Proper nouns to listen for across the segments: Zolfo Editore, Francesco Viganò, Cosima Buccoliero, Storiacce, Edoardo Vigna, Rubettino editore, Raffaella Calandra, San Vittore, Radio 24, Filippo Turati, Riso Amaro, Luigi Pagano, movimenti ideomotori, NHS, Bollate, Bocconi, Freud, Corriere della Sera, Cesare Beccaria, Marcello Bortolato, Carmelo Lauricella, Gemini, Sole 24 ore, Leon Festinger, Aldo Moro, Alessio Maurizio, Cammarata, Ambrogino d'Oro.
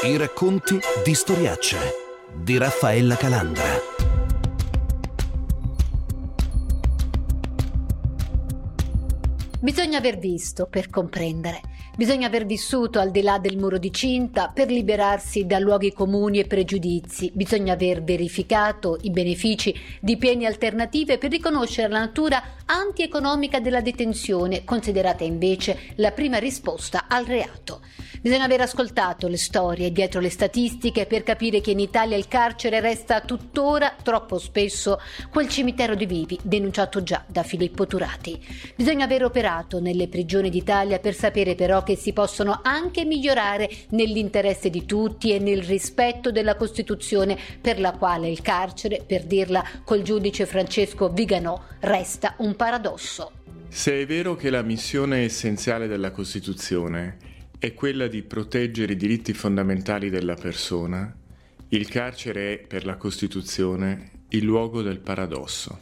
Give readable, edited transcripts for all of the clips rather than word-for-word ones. I racconti di Storiacce di Raffaella Calandra. Bisogna aver visto per comprendere. Bisogna aver vissuto al di là del muro di cinta per liberarsi da luoghi comuni e pregiudizi. Bisogna aver verificato i benefici di pene alternative per riconoscere la natura antieconomica della detenzione, considerata invece la prima risposta al reato. Bisogna aver ascoltato le storie dietro le statistiche per capire che in Italia il carcere resta tuttora troppo spesso quel cimitero di vivi denunciato già da Filippo Turati. Bisogna aver operato nelle prigioni d'Italia per sapere però che si possono anche migliorare nell'interesse di tutti e nel rispetto della Costituzione, per la quale il carcere, per dirla col giudice Francesco Viganò, resta un paradosso. Se è vero che la missione essenziale della Costituzione è quella di proteggere i diritti fondamentali della persona, il carcere è, per la Costituzione, il luogo del paradosso.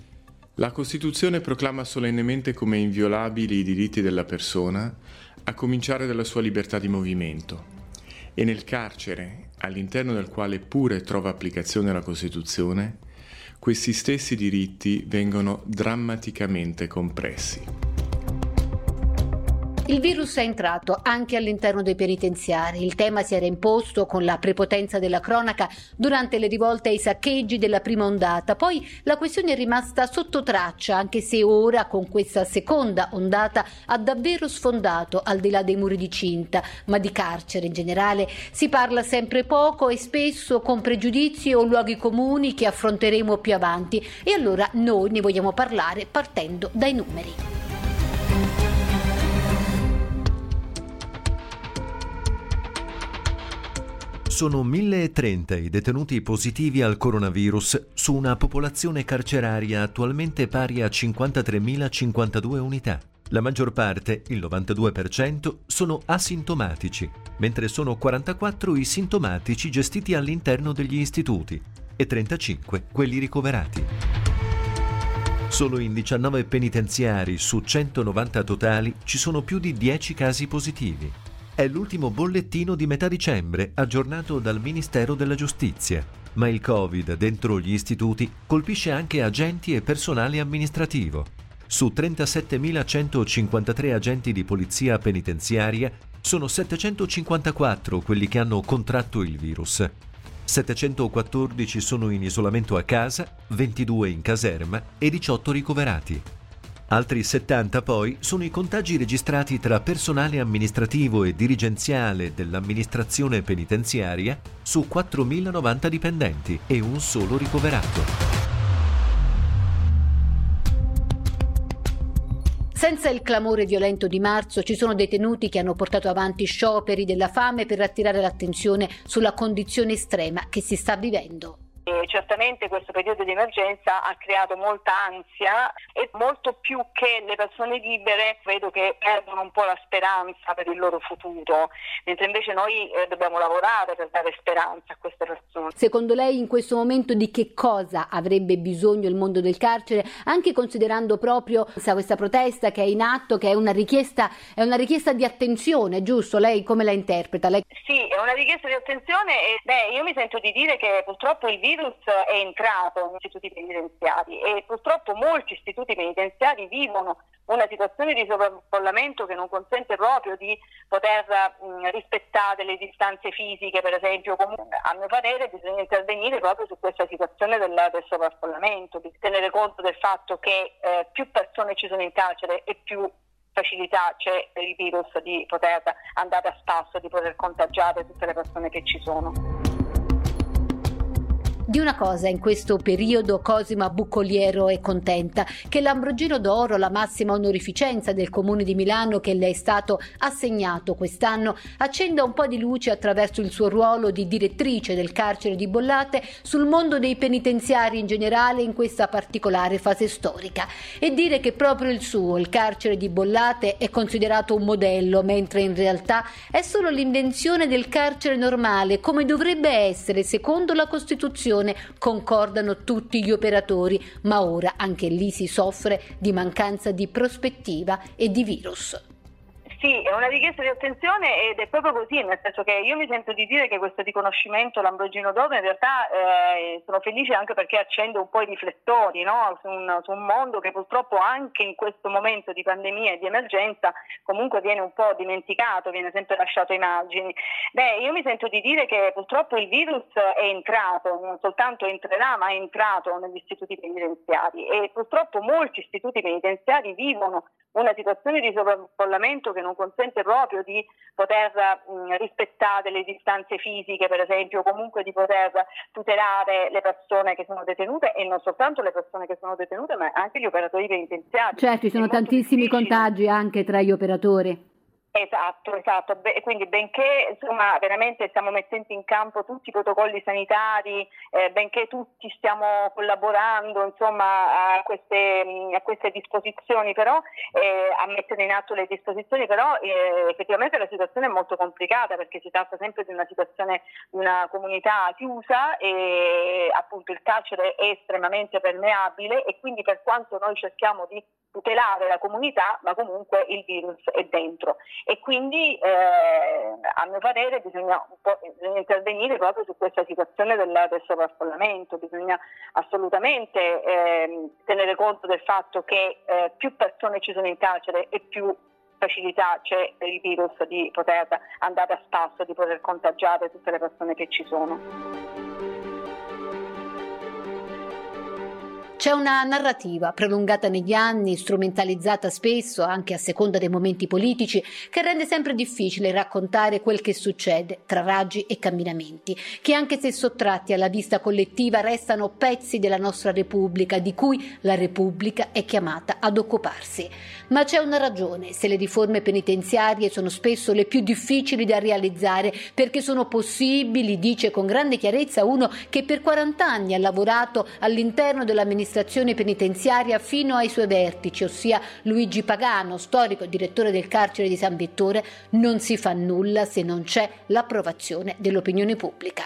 La Costituzione proclama solennemente come inviolabili i diritti della persona, a cominciare dalla sua libertà di movimento. E nel carcere, all'interno del quale pure trova applicazione la Costituzione, questi stessi diritti vengono drammaticamente compressi. Il virus è entrato anche all'interno dei penitenziari. Il tema si era imposto con la prepotenza della cronaca durante le rivolte ai saccheggi della prima ondata. Poi la questione è rimasta sotto traccia, anche se ora con questa seconda ondata ha davvero sfondato al di là dei muri di cinta, ma di carcere in generale si parla sempre poco e spesso con pregiudizi o luoghi comuni che affronteremo più avanti, e allora noi ne vogliamo parlare partendo dai numeri. Sono 1.030 i detenuti positivi al coronavirus su una popolazione carceraria attualmente pari a 53.052 unità. La maggior parte, il 92%, sono asintomatici, mentre sono 44 i sintomatici gestiti all'interno degli istituti e 35 quelli ricoverati. Solo in 19 penitenziari su 190 totali ci sono più di 10 casi positivi. È l'ultimo bollettino di metà dicembre, aggiornato dal Ministero della Giustizia. Ma il Covid dentro gli istituti colpisce anche agenti e personale amministrativo. Su 37.153 agenti di polizia penitenziaria sono 754 quelli che hanno contratto il virus. 714 sono in isolamento a casa, 22 in caserma e 18 ricoverati. Altri 70 poi sono i contagi registrati tra personale amministrativo e dirigenziale dell'amministrazione penitenziaria su 4.090 dipendenti e un solo ricoverato. Senza il clamore violento di marzo ci sono detenuti che hanno portato avanti scioperi della fame per attirare l'attenzione sulla condizione estrema che si sta vivendo. Certamente questo periodo di emergenza ha creato molta ansia e molto più che le persone libere vedo che perdono un po' la speranza per il loro futuro, mentre invece noi dobbiamo lavorare per dare speranza a queste persone. Secondo lei in questo momento di che cosa avrebbe bisogno il mondo del carcere, anche considerando proprio questa protesta che è in atto, che è una richiesta di attenzione, giusto? Lei come la interpreta? Lei... Sì, è una richiesta di attenzione e io mi sento di dire che purtroppo il virus è entrato negli istituti penitenziari e purtroppo molti istituti penitenziari vivono una situazione di sovraffollamento che non consente proprio di poter rispettare le distanze fisiche, per esempio. Comunque, a mio parere bisogna intervenire proprio su questa situazione del sovraffollamento, di tenere conto del fatto che più persone ci sono in carcere e più facilità c'è per il virus di poter andare a spasso, di poter contagiare tutte le persone che ci sono. Di una cosa in questo periodo Cosima Buccoliero è contenta, che l'Ambrogino d'Oro, la massima onorificenza del Comune di Milano che le è stato assegnato quest'anno, accenda un po' di luce attraverso il suo ruolo di direttrice del carcere di Bollate sul mondo dei penitenziari in generale in questa particolare fase storica, e dire che proprio il carcere di Bollate, è considerato un modello, mentre in realtà è solo l'invenzione del carcere normale, come dovrebbe essere secondo la Costituzione. Concordano tutti gli operatori, ma ora anche lì si soffre di mancanza di prospettiva e di virus. Sì, è una richiesta di attenzione ed è proprio così, nel senso che io mi sento di dire che questo riconoscimento Lambrogino D'Oro in realtà sono felice anche perché accende un po' i riflettori, no? su un mondo che purtroppo anche in questo momento di pandemia e di emergenza comunque viene un po' dimenticato, viene sempre lasciato ai margini. Beh, io mi sento di dire che purtroppo il virus è entrato, non soltanto entrerà, ma è entrato negli istituti penitenziari e purtroppo molti istituti penitenziari vivono una situazione di sovraffollamento che non consente proprio di poter rispettare le distanze fisiche, per esempio, o comunque di poter tutelare le persone che sono detenute e non soltanto le persone che sono detenute, ma anche gli operatori penitenziari. Certo, ci sono tantissimi contagi anche tra gli operatori. Esatto. Quindi benché insomma veramente stiamo mettendo in campo tutti i protocolli sanitari, benché tutti stiamo collaborando insomma a queste disposizioni, però a mettere in atto le disposizioni, però effettivamente la situazione è molto complicata perché si tratta sempre di una situazione di una comunità chiusa e appunto il carcere è estremamente permeabile e quindi per quanto noi cerchiamo di tutelare la comunità, ma comunque il virus è dentro e quindi a mio parere bisogna intervenire proprio su questa situazione del sovraffollamento, bisogna assolutamente tenere conto del fatto che più persone ci sono in carcere e più facilità c'è per il virus di poter andare a spasso, di poter contagiare tutte le persone che ci sono. C'è una narrativa prolungata negli anni, strumentalizzata spesso anche a seconda dei momenti politici, che rende sempre difficile raccontare quel che succede tra raggi e camminamenti, che anche se sottratti alla vista collettiva restano pezzi della nostra Repubblica, di cui la Repubblica è chiamata ad occuparsi. Ma c'è una ragione se le riforme penitenziarie sono spesso le più difficili da realizzare, perché sono possibili, dice con grande chiarezza uno che per 40 anni ha lavorato all'interno dell'amministrazione penitenziaria fino ai suoi vertici, ossia Luigi Pagano, storico e direttore del carcere di San Vittore. Non si fa nulla se non c'è l'approvazione dell'opinione pubblica.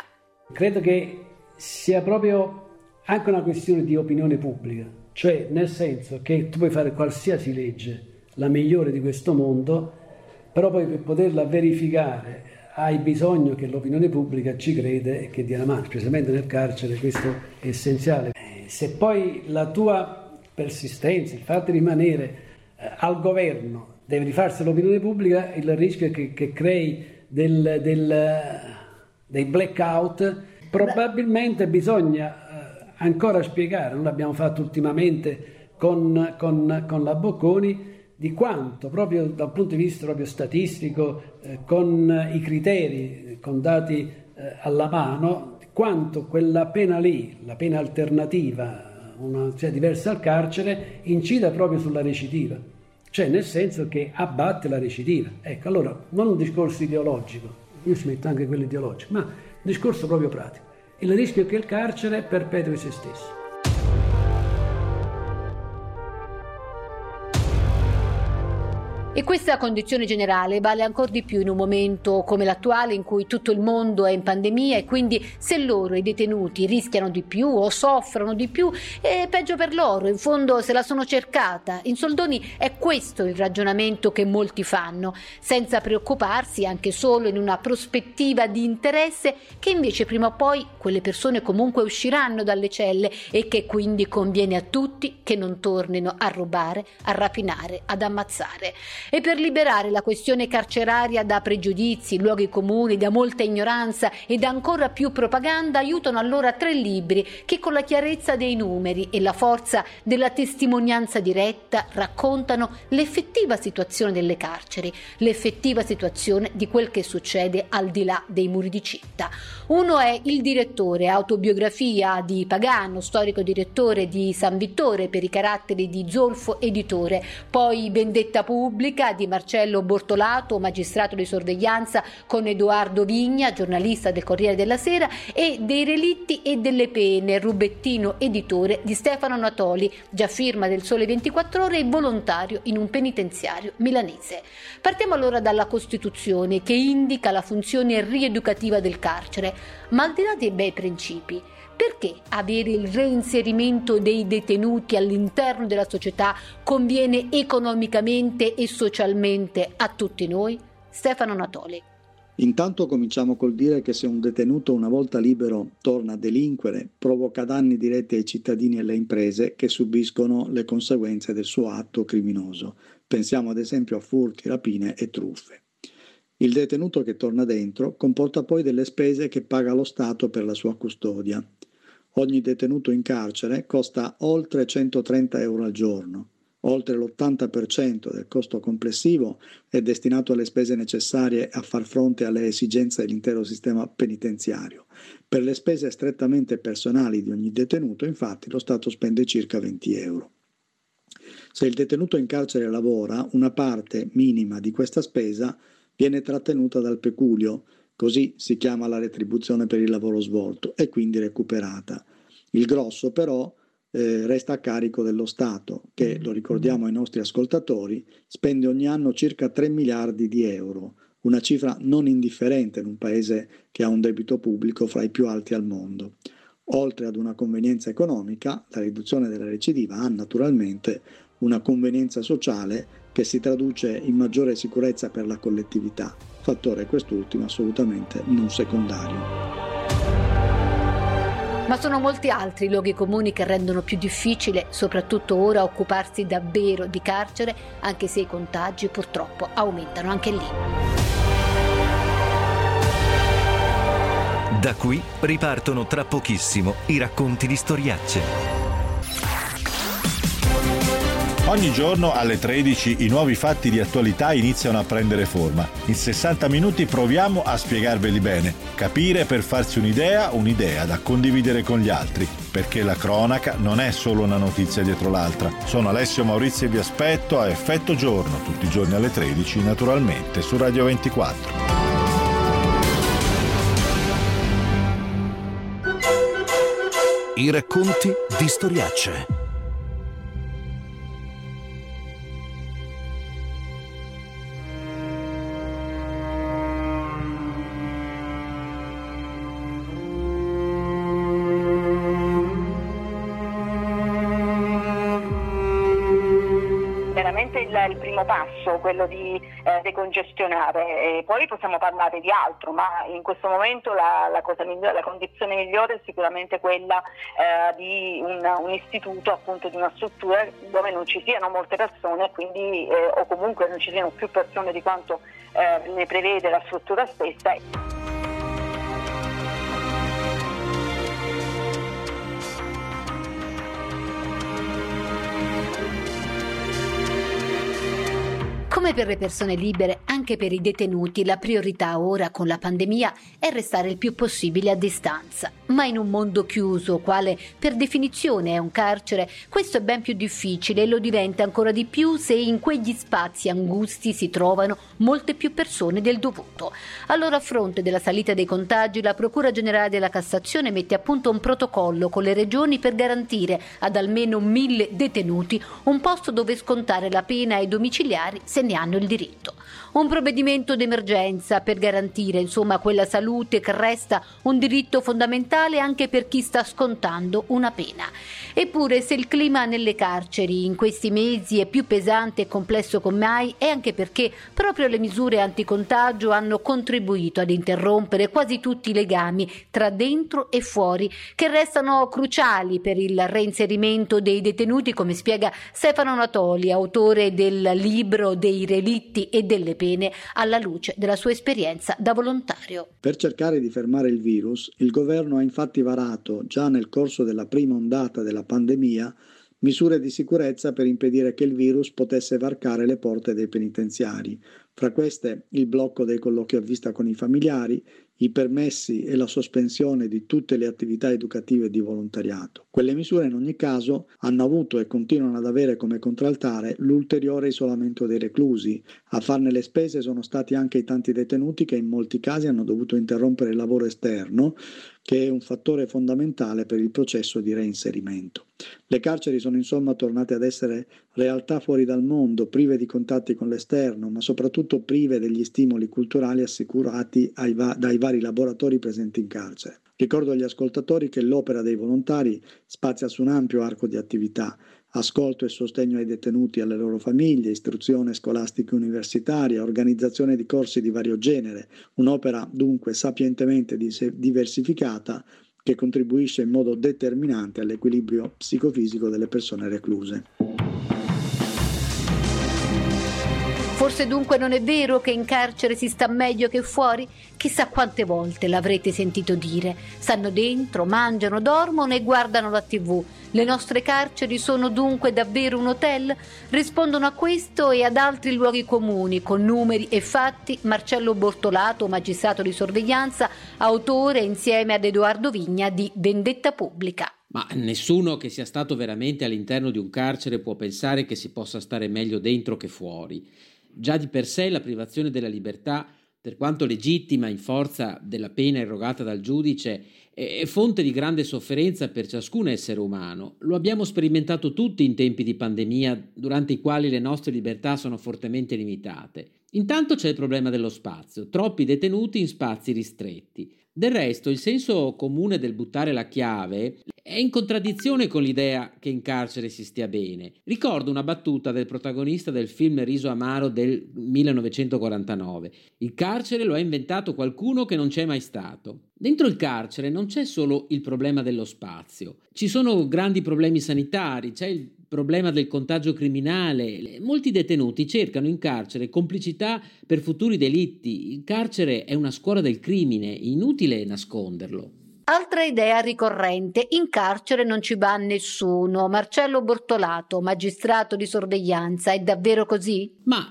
Credo che sia proprio anche una questione di opinione pubblica, cioè nel senso che tu puoi fare qualsiasi legge, la migliore di questo mondo, però poi per poterla verificare hai bisogno che l'opinione pubblica ci crede e che dia la mano, specialmente nel carcere questo è essenziale. Se poi la tua persistenza, il fatto di rimanere al governo deve rifarsi l'opinione pubblica, il rischio è che crei dei blackout. Probabilmente bisogna ancora spiegare, non l'abbiamo fatto ultimamente con la Bocconi, di quanto proprio dal punto di vista proprio statistico, con i criteri, con dati alla mano, quanto quella pena lì, la pena alternativa, cioè diversa al carcere, incida proprio sulla recidiva, cioè nel senso che abbatte la recidiva. Ecco, allora, non un discorso ideologico, io ci metto anche quello ideologico, ma un discorso proprio pratico. Il rischio è che il carcere perpetui se stesso. E questa condizione generale vale ancora di più in un momento come l'attuale in cui tutto il mondo è in pandemia e quindi se loro, i detenuti, rischiano di più o soffrono di più è peggio per loro, in fondo se la sono cercata. In soldoni è questo il ragionamento che molti fanno, senza preoccuparsi anche solo in una prospettiva di interesse che invece prima o poi quelle persone comunque usciranno dalle celle e che quindi conviene a tutti che non tornino a rubare, a rapinare, ad ammazzare. E per liberare la questione carceraria da pregiudizi, luoghi comuni, da molta ignoranza e da ancora più propaganda aiutano allora tre libri che con la chiarezza dei numeri e la forza della testimonianza diretta raccontano l'effettiva situazione delle carceri, l'effettiva situazione di quel che succede al di là dei muri di città. Uno è Il direttore, autobiografia di Pagano, storico direttore di San Vittore per i caratteri di Zolfo Editore, poi Vendetta pubblica di Marcello Bortolato, magistrato di sorveglianza, con Edoardo Vigna, giornalista del Corriere della Sera, e Dei relitti e delle pene, Rubettino editore di Stefano Natoli, già firma del Sole 24 ore e volontario in un penitenziario milanese. Partiamo allora dalla Costituzione che indica la funzione rieducativa del carcere, ma al di là dei bei principi, Perché avere il reinserimento dei detenuti all'interno della società conviene economicamente e socialmente a tutti noi? Stefano Natoli. Intanto cominciamo col dire che se un detenuto una volta libero torna a delinquere, provoca danni diretti ai cittadini e alle imprese che subiscono le conseguenze del suo atto criminoso. Pensiamo ad esempio a furti, rapine e truffe. Il detenuto che torna dentro comporta poi delle spese che paga lo Stato per la sua custodia. Ogni detenuto in carcere costa oltre 130 euro al giorno. Oltre l'80% del costo complessivo è destinato alle spese necessarie a far fronte alle esigenze dell'intero sistema penitenziario. Per le spese strettamente personali di ogni detenuto, infatti, lo Stato spende circa 20 euro. Se il detenuto in carcere lavora, una parte minima di questa spesa viene trattenuta dal peculio, così si chiama la retribuzione per il lavoro svolto, e quindi recuperata. Il grosso, però, resta a carico dello Stato che, lo ricordiamo ai nostri ascoltatori, spende ogni anno circa 3 miliardi di euro, una cifra non indifferente in un paese che ha un debito pubblico fra i più alti al mondo. Oltre ad una convenienza economica, la riduzione della recidiva ha naturalmente una convenienza sociale che si traduce in maggiore sicurezza per la collettività, fattore quest'ultimo assolutamente non secondario. Ma sono molti altri luoghi comuni che rendono più difficile, soprattutto ora, occuparsi davvero di carcere, anche se i contagi purtroppo aumentano anche lì. Da qui ripartono tra pochissimo i racconti di storiacce. Ogni giorno alle 13 i nuovi fatti di attualità iniziano a prendere forma. In 60 minuti proviamo a spiegarveli bene, capire per farsi un'idea da condividere con gli altri, perché la cronaca non è solo una notizia dietro l'altra. Sono Alessio Maurizio e vi aspetto a Effetto Giorno, tutti i giorni alle 13, naturalmente su Radio 24. I racconti di storiacce. Il primo passo, quello di decongestionare, e poi possiamo parlare di altro, ma in questo momento la condizione migliore è sicuramente quella di un istituto, appunto di una struttura dove non ci siano molte persone, quindi o comunque non ci siano più persone di quanto ne prevede la struttura stessa. Come per le persone libere, anche per i detenuti la priorità ora con la pandemia è restare il più possibile a distanza. Ma in un mondo chiuso, quale per definizione è un carcere, questo è ben più difficile e lo diventa ancora di più se in quegli spazi angusti si trovano molte più persone del dovuto. Allora, a fronte della salita dei contagi, la Procura Generale della Cassazione mette a punto un protocollo con le regioni per garantire ad almeno 1000 detenuti un posto dove scontare la pena ai domiciliari se ne hanno il diritto. Un provvedimento d'emergenza per garantire, insomma, quella salute che resta un diritto fondamentale anche per chi sta scontando una pena. Eppure, se il clima nelle carceri in questi mesi è più pesante e complesso che mai, è anche perché proprio le misure anticontagio hanno contribuito ad interrompere quasi tutti i legami tra dentro e fuori, che restano cruciali per il reinserimento dei detenuti, come spiega Stefano Natoli, autore del libro dei relitti e delle pene, alla luce della sua esperienza da volontario. Per cercare di fermare il virus, il governo ha infatti varato, già nel corso della prima ondata della pandemia, misure di sicurezza per impedire che il virus potesse varcare le porte dei penitenziari. Fra queste il blocco dei colloqui a vista con i familiari, i permessi e la sospensione di tutte le attività educative e di volontariato. Quelle misure in ogni caso hanno avuto e continuano ad avere come contraltare l'ulteriore isolamento dei reclusi. A farne le spese sono stati anche i tanti detenuti che in molti casi hanno dovuto interrompere il lavoro esterno, che è un fattore fondamentale per il processo di reinserimento. Le carceri sono insomma tornate ad essere realtà fuori dal mondo, prive di contatti con l'esterno, ma soprattutto prive degli stimoli culturali assicurati dai vari laboratori presenti in carcere. Ricordo agli ascoltatori che l'opera dei volontari spazia su un ampio arco di attività: ascolto e sostegno ai detenuti e alle loro famiglie, istruzione scolastica universitaria, organizzazione di corsi di vario genere, un'opera dunque sapientemente diversificata che contribuisce in modo determinante all'equilibrio psicofisico delle persone recluse. Forse dunque non è vero che in carcere si sta meglio che fuori? Chissà quante volte l'avrete sentito dire. Stanno dentro, mangiano, dormono e guardano la TV. Le nostre carceri sono dunque davvero un hotel? Rispondono a questo e ad altri luoghi comuni, con numeri e fatti, Marcello Bortolato, magistrato di sorveglianza, autore insieme ad Edoardo Vigna di Vendetta Pubblica. Ma nessuno che sia stato veramente all'interno di un carcere può pensare che si possa stare meglio dentro che fuori. Già di per sé la privazione della libertà, per quanto legittima in forza della pena erogata dal giudice, è fonte di grande sofferenza per ciascun essere umano. Lo abbiamo sperimentato tutti in tempi di pandemia, durante i quali le nostre libertà sono fortemente limitate. Intanto c'è il problema dello spazio, troppi detenuti in spazi ristretti. Del resto, il senso comune del buttare la chiave è in contraddizione con l'idea che in carcere si stia bene. Ricordo una battuta del protagonista del film Riso Amaro del 1949. Il carcere lo ha inventato qualcuno che non c'è mai stato. Dentro il carcere non c'è solo il problema dello spazio. Ci sono grandi problemi sanitari, c'è il problema del contagio criminale. Molti detenuti cercano in carcere complicità per futuri delitti. Il carcere è una scuola del crimine, inutile nasconderlo. Altra idea ricorrente: in carcere non ci va nessuno. Marcello Bortolato, magistrato di sorveglianza, è davvero così? Ma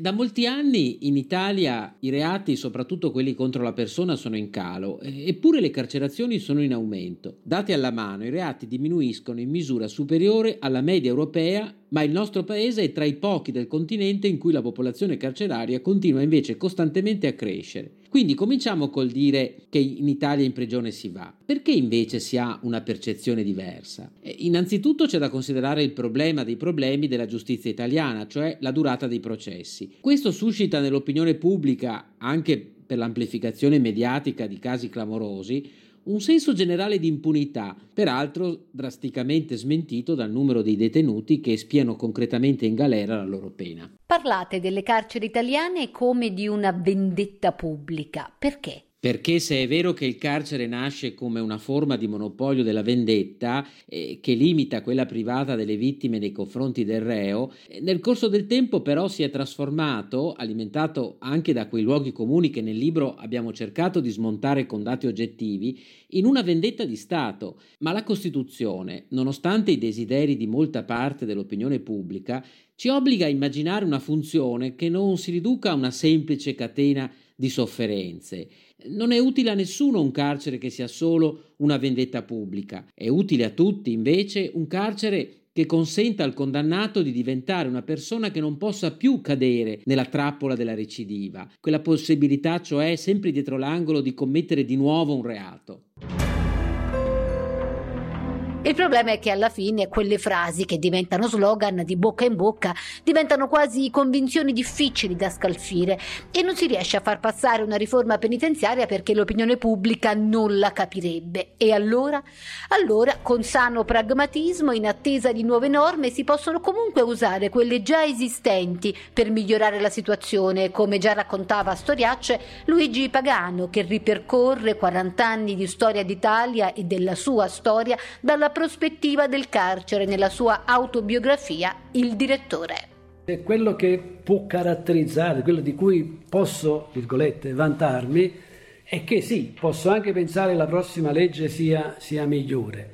da molti anni in Italia i reati, soprattutto quelli contro la persona, sono in calo, eppure le carcerazioni sono in aumento. Dati alla mano, i reati diminuiscono in misura superiore alla media europea, ma il nostro paese è tra i pochi del continente in cui la popolazione carceraria continua invece costantemente a crescere. Quindi cominciamo col dire che in Italia in prigione si va. Perché invece si ha una percezione diversa? Innanzitutto c'è da considerare il problema dei problemi della giustizia italiana, cioè la durata dei processi. Questo suscita nell'opinione pubblica, anche per l'amplificazione mediatica di casi clamorosi, un senso generale di impunità, peraltro drasticamente smentito dal numero dei detenuti che espiano concretamente in galera la loro pena. Parlate delle carceri italiane come di una vendetta pubblica. Perché? Perché se è vero che il carcere nasce come una forma di monopolio della vendetta che limita quella privata delle vittime nei confronti del reo, nel corso del tempo però si è trasformato, alimentato anche da quei luoghi comuni che nel libro abbiamo cercato di smontare con dati oggettivi, in una vendetta di Stato. Ma la Costituzione, nonostante i desideri di molta parte dell'opinione pubblica, ci obbliga a immaginare una funzione che non si riduca a una semplice catena di sofferenze. Non è utile a nessuno un carcere che sia solo una vendetta pubblica. È utile a tutti, invece, un carcere che consenta al condannato di diventare una persona che non possa più cadere nella trappola della recidiva, quella possibilità, cioè, sempre dietro l'angolo, di commettere di nuovo un reato. Il problema è che alla fine quelle frasi che diventano slogan di bocca in bocca diventano quasi convinzioni difficili da scalfire e non si riesce a far passare una riforma penitenziaria perché l'opinione pubblica non la capirebbe. E allora? Allora, con sano pragmatismo, in attesa di nuove norme, si possono comunque usare quelle già esistenti per migliorare la situazione, come già raccontava a storiacce Luigi Pagano, che ripercorre 40 anni di storia d'Italia e della sua storia dalla prospettiva del carcere nella sua autobiografia Il direttore. È quello che può caratterizzare, quello di cui posso, virgolette, vantarmi, è che sì, posso anche pensare che la prossima legge sia migliore.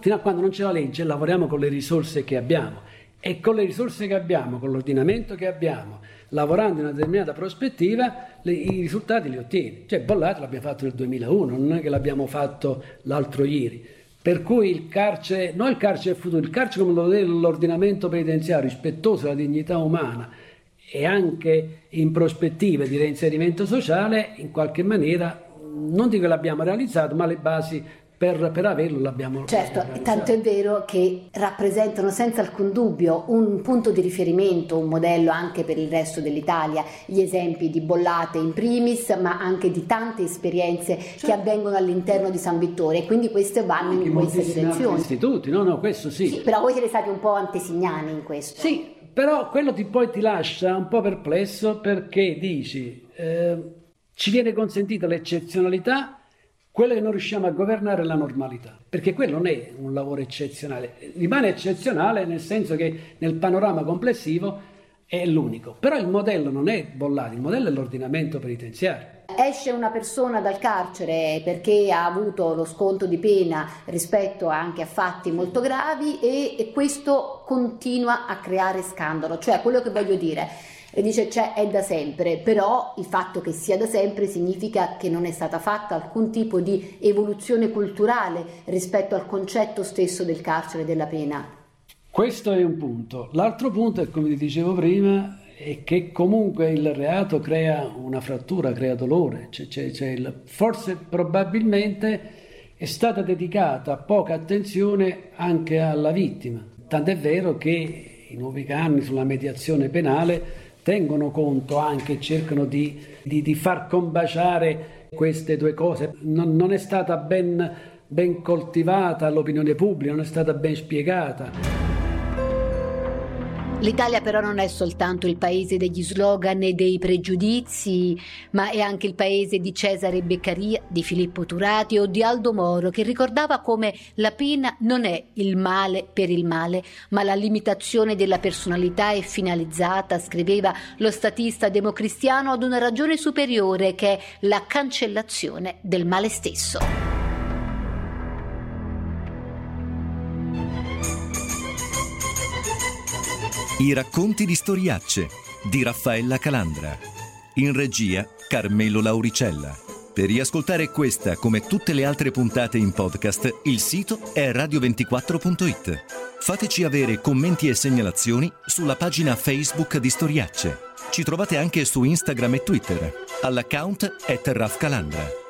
Fino a quando non c'è la legge lavoriamo con le risorse che abbiamo, e con le risorse che abbiamo, con l'ordinamento che abbiamo, lavorando in una determinata prospettiva, i risultati li ottieni. Cioè Bollato l'abbiamo fatto nel 2001, non è che l'abbiamo fatto l'altro ieri. Per cui il carcere, non il carcere è futuro, il carcere come lo vede l'ordinamento penitenziario, rispettoso della dignità umana e anche in prospettiva di reinserimento sociale, in qualche maniera, non dico che l'abbiamo realizzato, ma le basi per averlo l'abbiamo. Certo, tanto è vero che rappresentano senza alcun dubbio un punto di riferimento, un modello anche per il resto dell'Italia, gli esempi di Bollate in primis, ma anche di tante esperienze che avvengono all'interno di San Vittore, e quindi queste vanno in questa direzione. Istituti, no, questo sì. Però voi siete stati un po' antesignani in questo. Sì, però quello poi ti lascia un po' perplesso, perché dici, ci viene consentita l'eccezionalità, quello che non riusciamo a governare è la normalità, perché quello non è un lavoro eccezionale, rimane eccezionale nel senso che nel panorama complessivo è l'unico, però il modello non è Bollati, il modello è l'ordinamento penitenziario. Esce una persona dal carcere perché ha avuto lo sconto di pena rispetto anche a fatti molto gravi, e questo continua a creare scandalo, cioè quello che voglio dire, dice è da sempre, però il fatto che sia da sempre significa che non è stata fatta alcun tipo di evoluzione culturale rispetto al concetto stesso del carcere e della pena. Questo è un punto. L'altro punto è, come vi dicevo prima, e che comunque il reato crea una frattura, crea dolore, forse probabilmente è stata dedicata poca attenzione anche alla vittima, tant'è vero che i nuovi canoni sulla mediazione penale tengono conto anche, cercano di far combaciare queste due cose. Non è stata ben coltivata l'opinione pubblica, non è stata ben spiegata. L'Italia però non è soltanto il paese degli slogan e dei pregiudizi, ma è anche il paese di Cesare Beccaria, di Filippo Turati o di Aldo Moro, che ricordava come la pena non è il male per il male, ma la limitazione della personalità è finalizzata, scriveva lo statista democristiano, ad una ragione superiore che è la cancellazione del male stesso. I racconti di storiacce di Raffaella Calandra. In regia Carmelo Lauricella. Per riascoltare questa come tutte le altre puntate in podcast, il sito è radio24.it. Fateci avere commenti e segnalazioni sulla pagina Facebook di Storiacce. Ci trovate anche su Instagram e Twitter all'account @rafcalandra.